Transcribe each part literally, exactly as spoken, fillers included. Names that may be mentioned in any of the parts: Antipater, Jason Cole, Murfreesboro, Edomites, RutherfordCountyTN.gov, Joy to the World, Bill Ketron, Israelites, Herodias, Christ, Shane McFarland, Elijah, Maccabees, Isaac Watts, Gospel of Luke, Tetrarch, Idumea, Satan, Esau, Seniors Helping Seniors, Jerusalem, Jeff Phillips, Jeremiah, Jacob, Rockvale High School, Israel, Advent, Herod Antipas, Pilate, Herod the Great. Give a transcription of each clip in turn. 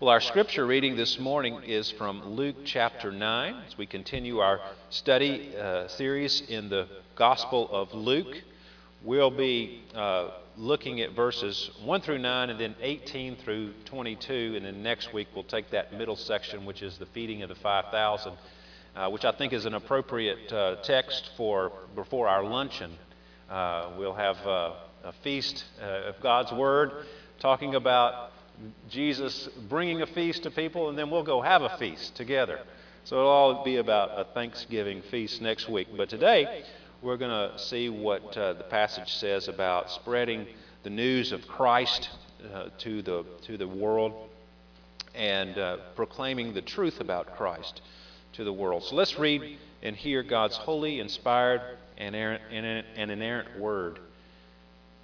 Well, our scripture reading this morning is from Luke chapter nine, as we continue our study uh, series in the Gospel of Luke. We'll be uh, looking at verses one through nine and then eighteen through twenty-two, and then next week we'll take that middle section, which is the feeding of the five thousand, uh, which I think is an appropriate uh, text for before our luncheon. Uh, we'll have uh, a feast uh, of God's Word, talking about Jesus bringing a feast to people, and then we'll go have a feast together. So it'll all be about a Thanksgiving feast next week. But today, we're going to see what uh, the passage says about spreading the news of Christ uh, to the to the world and uh, proclaiming the truth about Christ to the world. So let's read and hear God's holy, inspired, and inerrant, and inerrant word.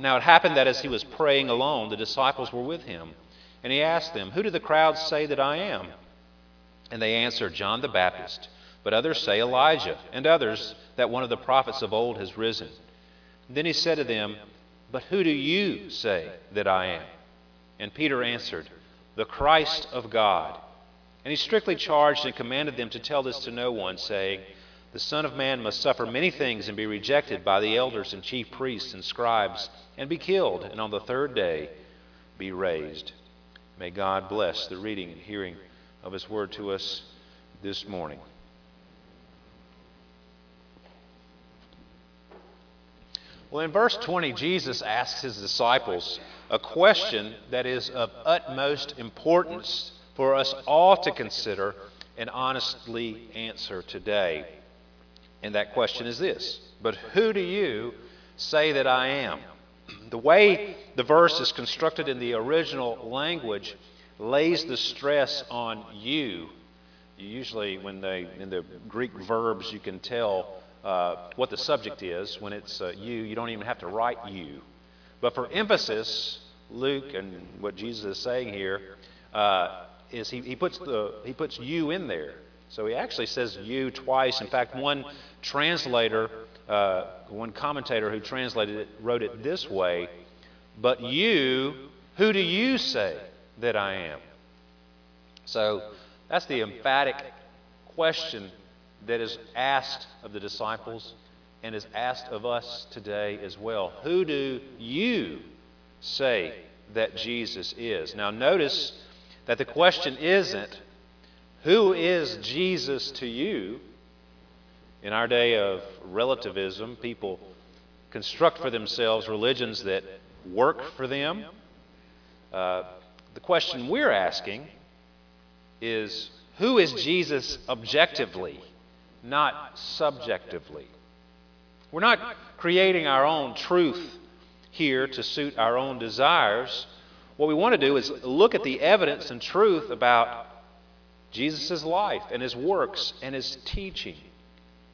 Now it happened that as he was praying alone, the disciples were with him. And he asked them, Who do the crowds say that I am? And they answered, John the Baptist. But others say Elijah, and others that one of the prophets of old has risen. Then he said to them, But who do you say that I am? And Peter answered, The Christ of God. And he strictly charged and commanded them to tell this to no one, saying, The Son of Man must suffer many things and be rejected by the elders and chief priests and scribes, and be killed, and on the third day be raised. May God bless the reading and hearing of His word to us this morning. Well, in verse twenty, Jesus asks His disciples a question that is of utmost importance for us all to consider and honestly answer today. And that question is this, but who do you say that I am? The way the verse is constructed in the original language lays the stress on you. Usually when they, in the Greek verbs, you can tell uh, what the subject is. When it's uh, you, you don't even have to write you. But for emphasis, Luke and what Jesus is saying here uh, is he, he puts the he puts you in there. So he actually says you twice. In fact, one translator, uh, one commentator who translated it, wrote it this way, but you, who do you say that I am? So that's the emphatic question that is asked of the disciples and is asked of us today as well. Who do you say that Jesus is? Now notice that the question isn't, who is Jesus to you? In our day of relativism, people construct for themselves religions that work for them. Uh, the question we're asking is, who is Jesus objectively, not subjectively? We're not creating our own truth here to suit our own desires. What we want to do is look at the evidence and truth about Jesus' life and His works and His teaching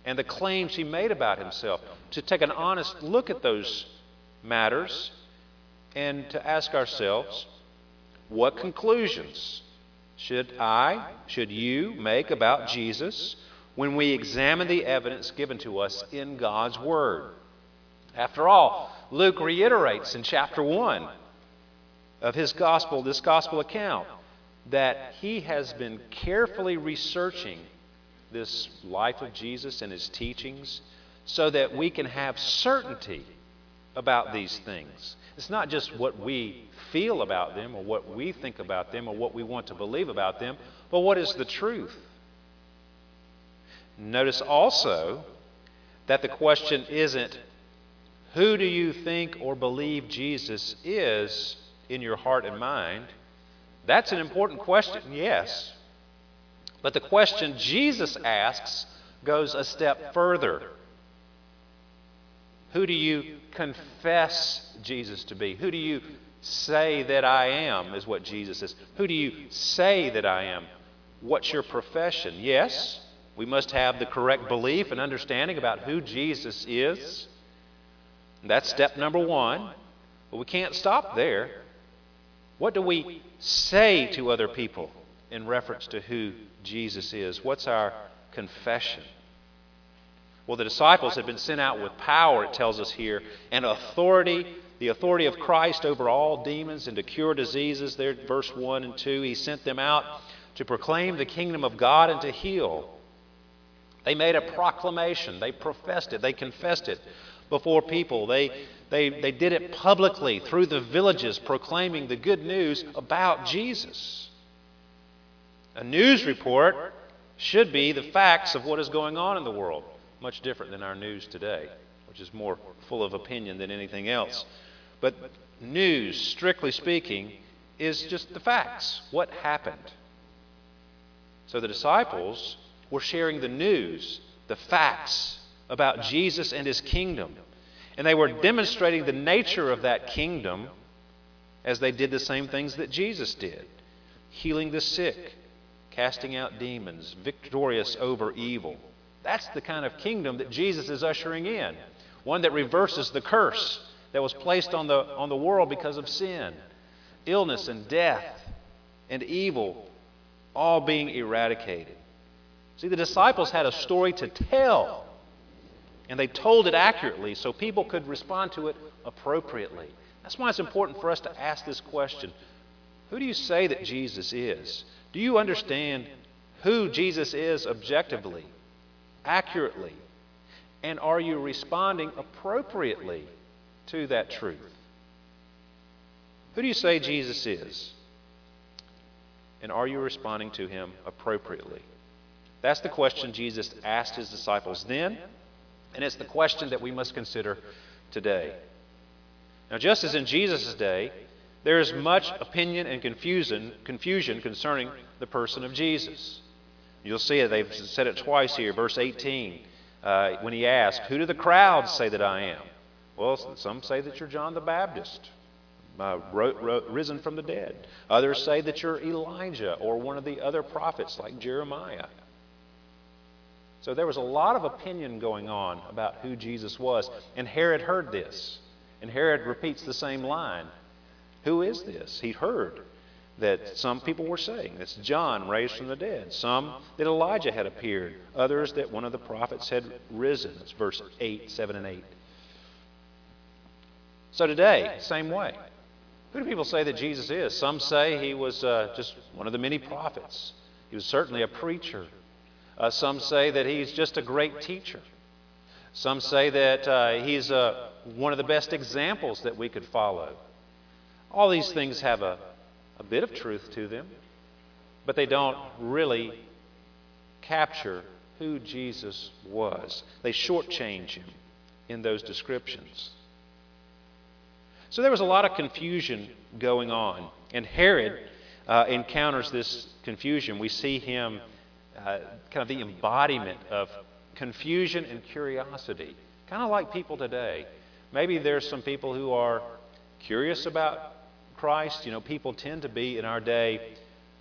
and the claims He made about Himself, to take an honest look at those matters and to ask ourselves, what conclusions should I, should you make about Jesus when we examine the evidence given to us in God's Word? After all, Luke reiterates in chapter one of his gospel, this gospel account, that he has been carefully researching this life of Jesus and His teachings so that we can have certainty about these things. It's not just what we feel about them or what we think about them or what we want to believe about them, but what is the truth? Notice also that the question isn't, who do you think or believe Jesus is in your heart and mind? That's an important question, yes. But the question Jesus asks goes a step further. Who do you confess Jesus to be? Who do you say that I am, is what Jesus is. Who do you say that I am? What's your profession? Yes, we must have the correct belief and understanding about who Jesus is. That's step number one. But we can't stop there. What do we say to other people in reference to who Jesus is? What's our confession? Well, the disciples had been sent out with power, it tells us here, and authority, the authority of Christ over all demons and to cure diseases. There, verse one and two, he sent them out to proclaim the kingdom of God and to heal. They made a proclamation. They professed it. They confessed it before people. They, they, they did it publicly through the villages, proclaiming the good news about Jesus. A news report should be the facts of what is going on in the world. Much different than our news today, which is more full of opinion than anything else. But news, strictly speaking, is just the facts, what happened. So the disciples were sharing the news, the facts about Jesus and his kingdom. And they were demonstrating the nature of that kingdom as they did the same things that Jesus did. Healing the sick, casting out demons, victorious over evil. That's the kind of kingdom that Jesus is ushering in, one that reverses the curse that was placed on the, on the world because of sin, illness and death and evil, all being eradicated. See, the disciples had a story to tell, and they told it accurately so people could respond to it appropriately. That's why it's important for us to ask this question. Who do you say that Jesus is? Do you understand who Jesus is objectively? Accurately? And are you responding appropriately to that truth? Who do you say Jesus is? And are you responding to him appropriately? That's the question Jesus asked his disciples then, and it's the question that we must consider today. Now, just as in Jesus' day, there is much opinion and confusion, confusion concerning the person of Jesus. You'll see it. They've said it twice here. Verse eighteen, uh, when he asked, who do the crowds say that I am? Well, some say that you're John the Baptist, uh, ro- ro- risen from the dead. Others say that you're Elijah or one of the other prophets like Jeremiah. So there was a lot of opinion going on about who Jesus was. And Herod heard this. And Herod repeats the same line. Who is this? He heard that some people were saying, it's John raised from the dead. Some that Elijah had appeared. Others that one of the prophets had risen. That's verse eight, seven, and eight. So today, same way. Who do people say that Jesus is? Some say he was uh, just one of the many prophets. He was certainly a preacher. Uh, some say that he's just a great teacher. Some say that uh, he's uh, one of the best examples that we could follow. All these things have a a bit of truth to them, but they don't really capture who Jesus was. They shortchange him in those descriptions. So there was a lot of confusion going on, and Herod uh, encounters this confusion. We see him uh, kind of the embodiment of confusion and curiosity, kind of like people today. Maybe there's some people who are curious about Christ. You know, people tend to be in our day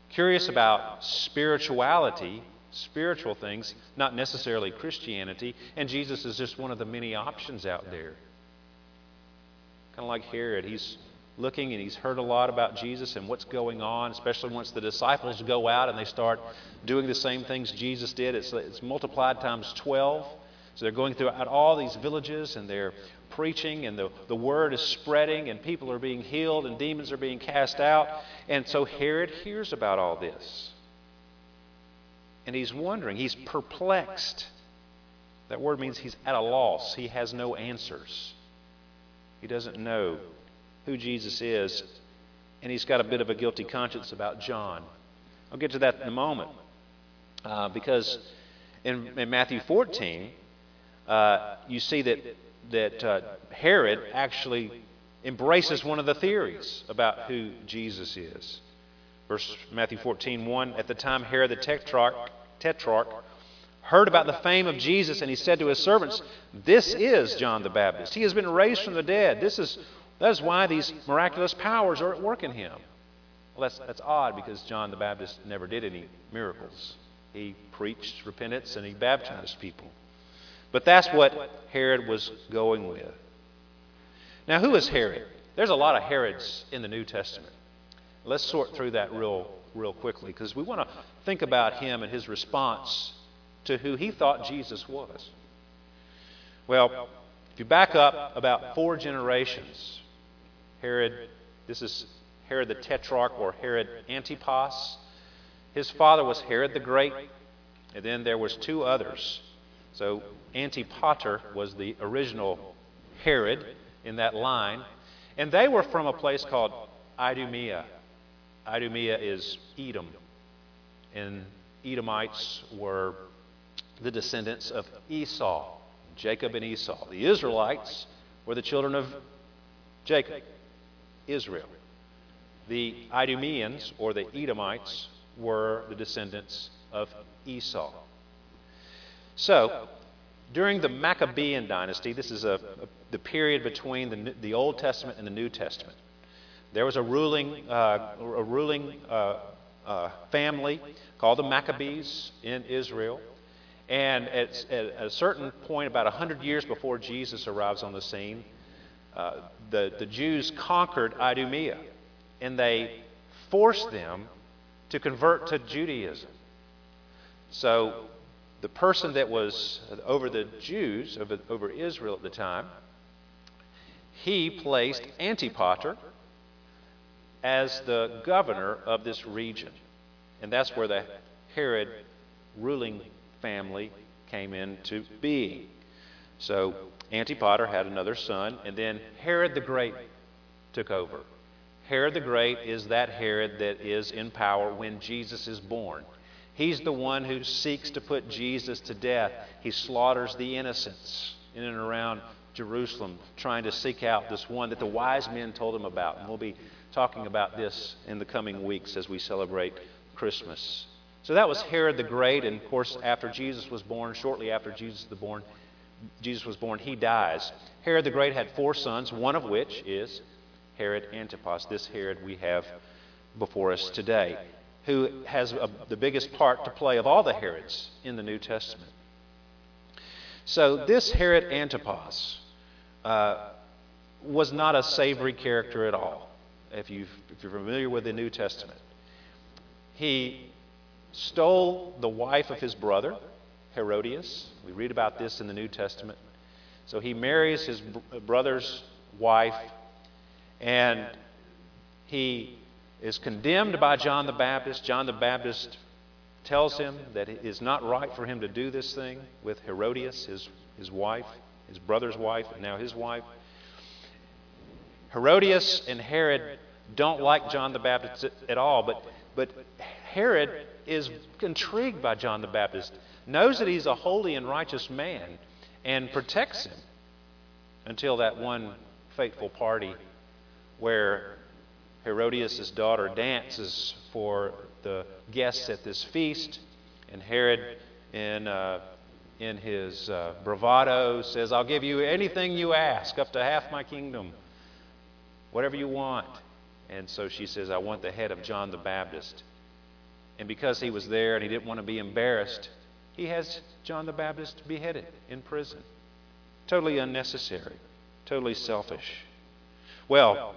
curious about spirituality, spiritual things, not necessarily Christianity, and Jesus is just one of the many options out there. Kind of like Herod, he's looking and he's heard a lot about Jesus and what's going on, especially once the disciples go out and they start doing the same things Jesus did. It's, it's multiplied times twelve. So they're going throughout all these villages and they're preaching and the, the word is spreading and people are being healed and demons are being cast out. And so Herod hears about all this. And he's wondering, he's perplexed. That word means he's at a loss. He has no answers. He doesn't know who Jesus is, and he's got a bit of a guilty conscience about John. I'll get to that in a moment, uh, because in, in Matthew fourteen, uh, you see that that uh, Herod actually embraces one of the theories about who Jesus is. Verse Matthew fourteen one, at the time Herod the Tetrarch, Tetrarch heard about the fame of Jesus, and he said to his servants, "This is John the Baptist. He has been raised from the dead. This is that is why these miraculous powers are at work in him." Well, that's that's odd, because John the Baptist never did any miracles. He preached repentance and he baptized people. But that's what Herod was going with. Now, who is Herod? There's a lot of Herods in the New Testament. Let's sort through that real real quickly, because we want to think about him and his response to who he thought Jesus was. Well, if you back up about four generations, Herod, this is Herod the Tetrarch, or Herod Antipas. His father was Herod the Great, and then there was two others. So Antipater was the original Herod in that line, and they were from a place called Idumea. Idumea is Edom, and Edomites were the descendants of Esau, Jacob and Esau. The Israelites were the children of Jacob, Israel. The Idumeans, or the Edomites, were the descendants of Esau. So, during the Maccabean dynasty, this is a, a, the period between the, the Old Testament and the New Testament, there was a ruling, uh, a ruling uh, uh, family called the Maccabees in Israel. And at, at a certain point, about one hundred years before Jesus arrives on the scene, uh, the, the Jews conquered Idumea, and they forced them to convert to Judaism. So the person that was over the Jews, over, over Israel at the time, he placed Antipater as the governor of this region. And that's where the Herod ruling family came into being. So Antipater had another son, and then Herod the Great took over. Herod the Great is that Herod that is in power when Jesus is born. He's the one who seeks to put Jesus to death. He slaughters the innocents in and around Jerusalem, trying to seek out this one that the wise men told him about. And we'll be talking about this in the coming weeks as we celebrate Christmas. So that was Herod the Great, and of course, after Jesus was born, shortly after Jesus the born, Jesus was born, he dies. Herod the Great had four sons, one of which is Herod Antipas. This Herod we have before us today, who has a, the biggest part to play of all the Herods in the New Testament. So this Herod Antipas uh, was not a savory character at all, if, you've, if you're familiar with the New Testament. He stole the wife of his brother, Herodias. We read about this in the New Testament. So he marries his brother's wife, and he is condemned by John the Baptist. John the Baptist tells him that it is not right for him to do this thing with Herodias, his, his wife, his brother's wife, and now his wife. Herodias and Herod don't like John the Baptist at all, but, but Herod is intrigued by John the Baptist, knows that he's a holy and righteous man, and protects him until that one fateful party where Herodias' daughter dances for the guests at this feast, and Herod, in uh, in his uh, bravado, says, "I'll give you anything you ask, up to half my kingdom, whatever you want." And so she says, "I want the head of John the Baptist." And because he was there and he didn't want to be embarrassed, he has John the Baptist beheaded in prison. Totally unnecessary. Totally selfish. Well,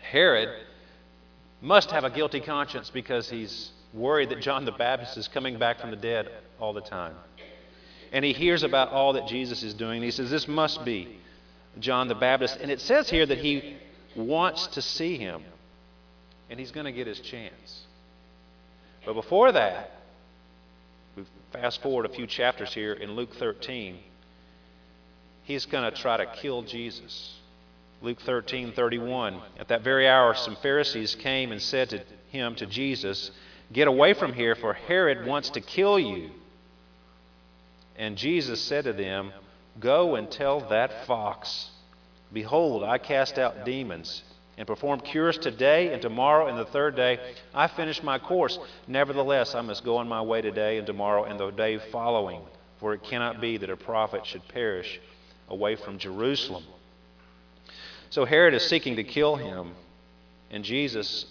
Herod must have a guilty conscience, because he's worried that John the Baptist is coming back from the dead all the time. And he hears about all that Jesus is doing. He says, "This must be John the Baptist." And it says here that he wants to see him, and he's going to get his chance. But before that, we fast forward a few chapters here in Luke thirteen. He's going to try to kill Jesus. Luke thirteen thirty-one. At that very hour, some Pharisees came and said to him, to Jesus, "Get away from here, for Herod wants to kill you." And Jesus said to them, "Go and tell that fox, 'Behold, I cast out demons and perform cures today and tomorrow and the third day. I finish my course. Nevertheless, I must go on my way today and tomorrow and the day following, for it cannot be that a prophet should perish away from Jerusalem.'" So Herod is seeking to kill him, and Jesus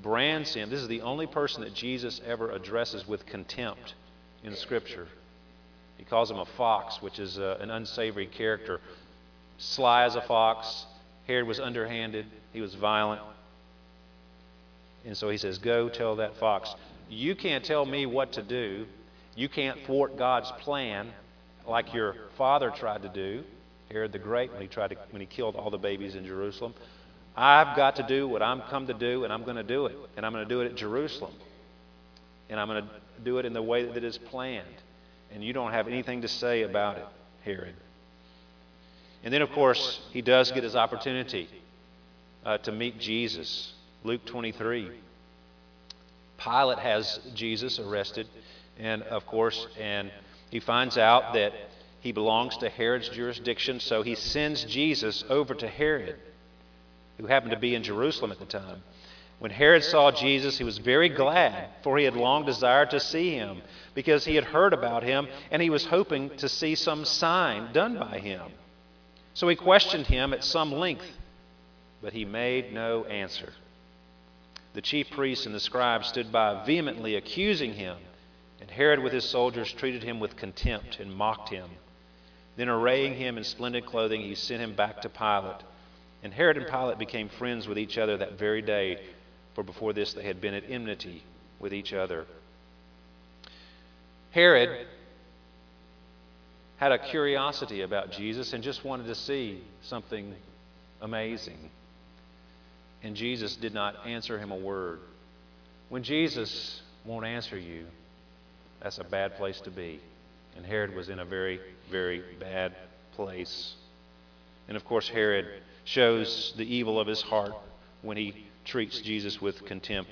brands him. This is the only person that Jesus ever addresses with contempt in Scripture. He calls him a fox, which is uh, an unsavory character. Sly as a fox. Herod was underhanded. He was violent. And so he says, "Go tell that fox. You can't tell me what to do. You can't thwart God's plan like your father tried to do, Herod the Great, when he tried to, when he killed all the babies in Jerusalem. I've got to do what I'm come to do, and I'm going to do it. And I'm going to do it at Jerusalem. And I'm going to do it in the way that it is planned. And you don't have anything to say about it, Herod." And then, of course, he does get his opportunity uh, to meet Jesus. Luke twenty-three. Pilate has Jesus arrested, and of course, and he finds out that he belongs to Herod's jurisdiction, so he sends Jesus over to Herod, who happened to be in Jerusalem at the time. When Herod saw Jesus, he was very glad, for he had long desired to see him, because he had heard about him, and he was hoping to see some sign done by him. So he questioned him at some length, but he made no answer. The chief priests and the scribes stood by vehemently accusing him, and Herod with his soldiers treated him with contempt and mocked him. Then arraying him in splendid clothing, he sent him back to Pilate. And Herod and Pilate became friends with each other that very day, for before this they had been at enmity with each other. Herod had a curiosity about Jesus and just wanted to see something amazing. And Jesus did not answer him a word. When Jesus won't answer you, that's a bad place to be. And Herod was in a very, very bad place. And of course, Herod shows the evil of his heart when he treats Jesus with contempt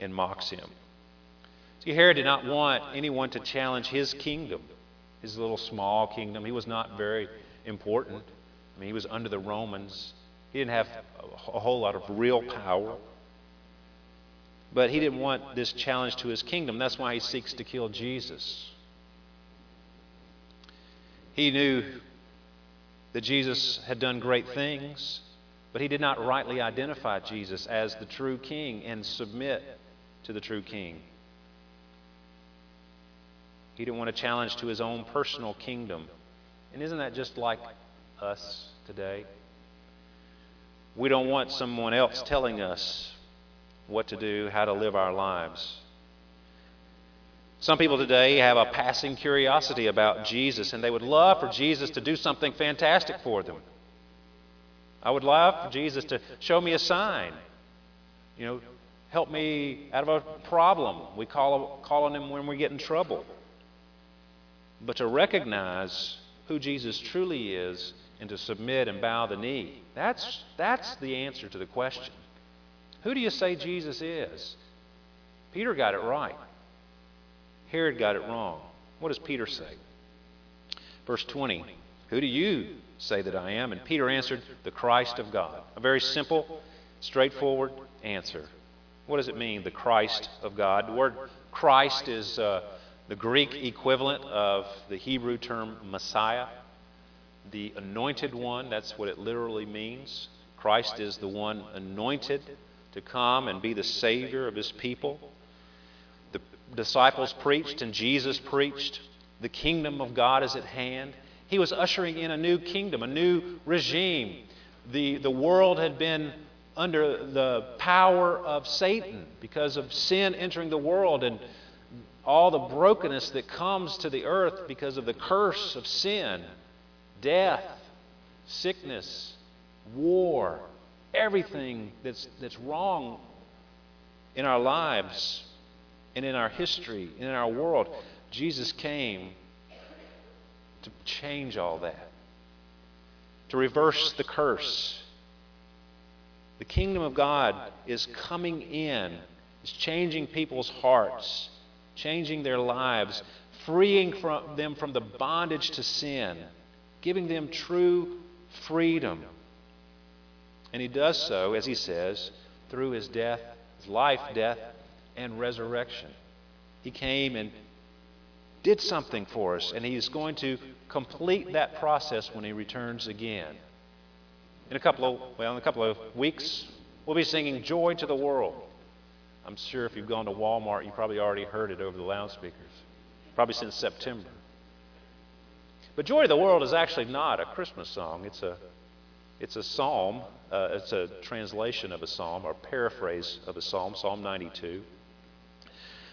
and mocks him. See, Herod did not want anyone to challenge his kingdom, his little small kingdom. He was not very important. I mean, he was under the Romans. He didn't have a whole lot of real power. But he didn't want this challenge to his kingdom. That's why he seeks to kill Jesus. He knew that Jesus had done great things, but he did not rightly identify Jesus as the true king and submit to the true king. He didn't want a challenge to his own personal kingdom. And isn't that just like us today? We don't want someone else telling us what to do, how to live our lives. Some people today have a passing curiosity about Jesus, and they would love for Jesus to do something fantastic for them. I would love for Jesus to show me a sign, you know, help me out of a problem. We call call on him when we get in trouble. But to recognize who Jesus truly is and to submit and bow the knee, that's that's the answer to the question. Who do you say Jesus is? Peter got it right. Herod got it wrong. What does Peter say? Verse twenty, "Who do you say that I am?" And Peter answered, "The Christ of God." A very simple, straightforward answer. What does it mean, the Christ of God? The word Christ is uh, the Greek equivalent of the Hebrew term Messiah, the anointed one. That's what it literally means. Christ is the one anointed to come and be the Savior of His people. The disciples preached and Jesus preached. The kingdom of God is at hand. He was ushering in a new kingdom, a new regime. The, the world had been under the power of Satan because of sin entering the world and all the brokenness that comes to the earth because of the curse of sin, death, sickness, war. Everything that's that's wrong in our lives and in our history and in our world, Jesus came to change all that, to reverse the curse, The kingdom of God is coming in. It's changing people's hearts, changing their lives, freeing from them from the bondage to sin, giving them true freedom. And he does so, as he says, through his death, his life, death, and resurrection. He came and did something for us, and he's going to complete that process when he returns again. In a couple of, well, in a couple of weeks, we'll be singing Joy to the World. I'm sure if you've gone to Walmart, you probably already heard it over the loudspeakers, probably since September. But Joy to the World is actually not a Christmas song. It's a, it's a psalm. Uh, it's a translation of a psalm, or paraphrase of a psalm, Psalm ninety-two.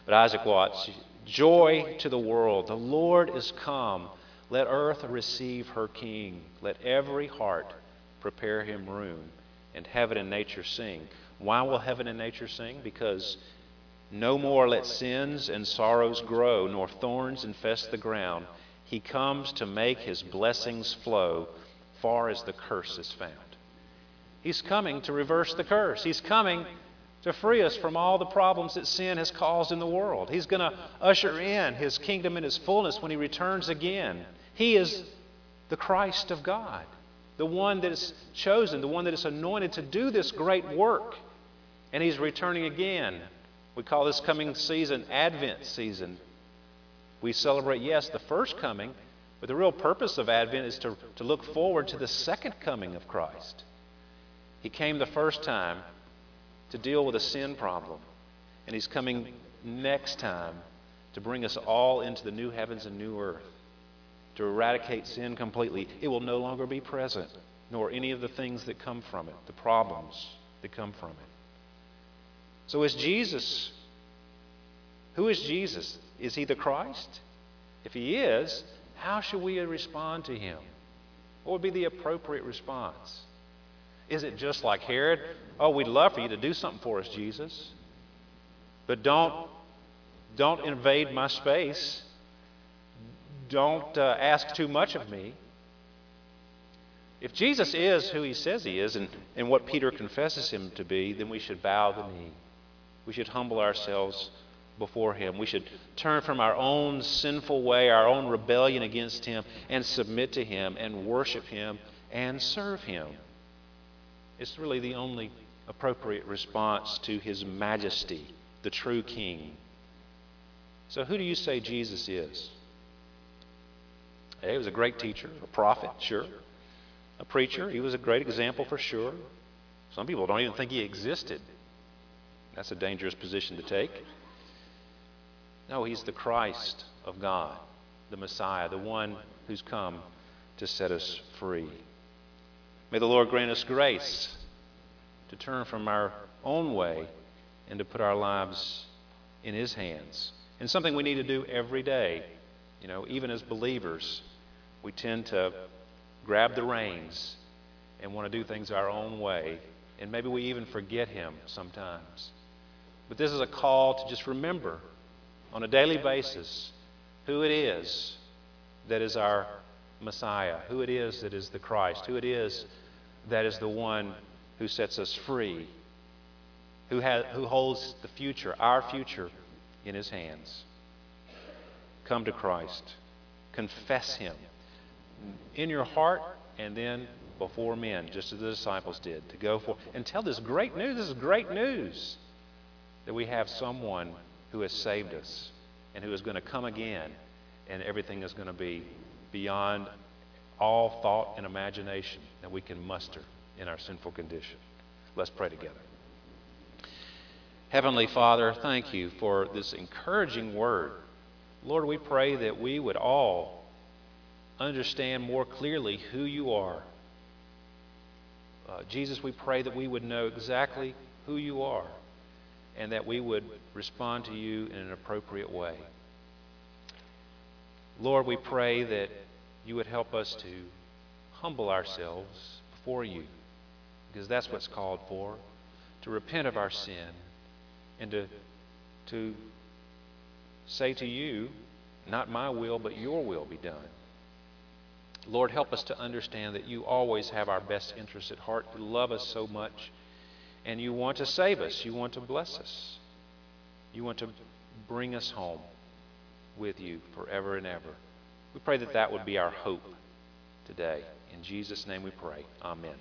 But Isaac Watts, joy to the world, the Lord is come. Let earth receive her King. Let every heart prepare him room, and heaven and nature sing. Why will heaven and nature sing? Because no more let sins and sorrows grow, nor thorns infest the ground. He comes to make his blessings flow, far as the curse is found. He's coming to reverse the curse. He's coming to free us from all the problems that sin has caused in the world. He's going to usher in his kingdom in his fullness when he returns again. He is the Christ of God, the one that is chosen, the one that is anointed to do this great work. And he's returning again. We call this coming season Advent season. We celebrate, yes, the first coming, but the real purpose of Advent is to, to look forward to the second coming of Christ. He came the first time to deal with a sin problem, and he's coming next time to bring us all into the new heavens and new earth, to eradicate sin completely. It will no longer be present, nor any of the things that come from it, the problems that come from it. So is Jesus, who is Jesus? Is he the Christ? If he is, how should we respond to him? What would be the appropriate response? Is it just like Herod? Oh, we'd love for you to do something for us, Jesus. But don't, don't invade my space. Don't uh, ask too much of me. If Jesus is who he says he is, and, and what Peter confesses him to be, then we should bow the knee. We should humble ourselves before him. We should turn from our own sinful way, our own rebellion against him, and submit to him and worship him and serve him. It's really the only appropriate response to his majesty, the true king. So who do you say Jesus is? Hey, he was a great teacher, a prophet, sure. A preacher, he was a great example for sure. Some people don't even think he existed. That's a dangerous position to take. No, he's the Christ of God, the Messiah, the one who's come to set us free. May the Lord grant us grace to turn from our own way and to put our lives in his hands. And something we need to do every day. You know, even as believers, we tend to grab the reins and want to do things our own way. And maybe we even forget him sometimes. But this is a call to just remember on a daily basis who it is that is our Messiah, who it is that is the Christ, who it is that is the one who sets us free, who has, who holds the future, our future, in his hands. Come to Christ. Confess him in your heart and then before men, just as the disciples did, to go forth and tell this great news. This is great news that we have someone who has saved us and who is going to come again, and everything is going to be beyond all thought and imagination that we can muster in our sinful condition. Let's pray together. Heavenly Father, thank you for this encouraging word. Lord, we pray that we would all understand more clearly who you are. Uh, Jesus, we pray that we would know exactly who you are and that we would respond to you in an appropriate way. Lord, we pray that you would help us to humble ourselves before you, because that's what's called for, to repent of our sin and to, to say to you, not my will, but your will be done. Lord, help us to understand that you always have our best interests at heart. You love us so much and you want to save us. You want to bless us. You want to bring us home with you forever and ever. We pray that that would be our hope today. In Jesus' name we pray. Amen.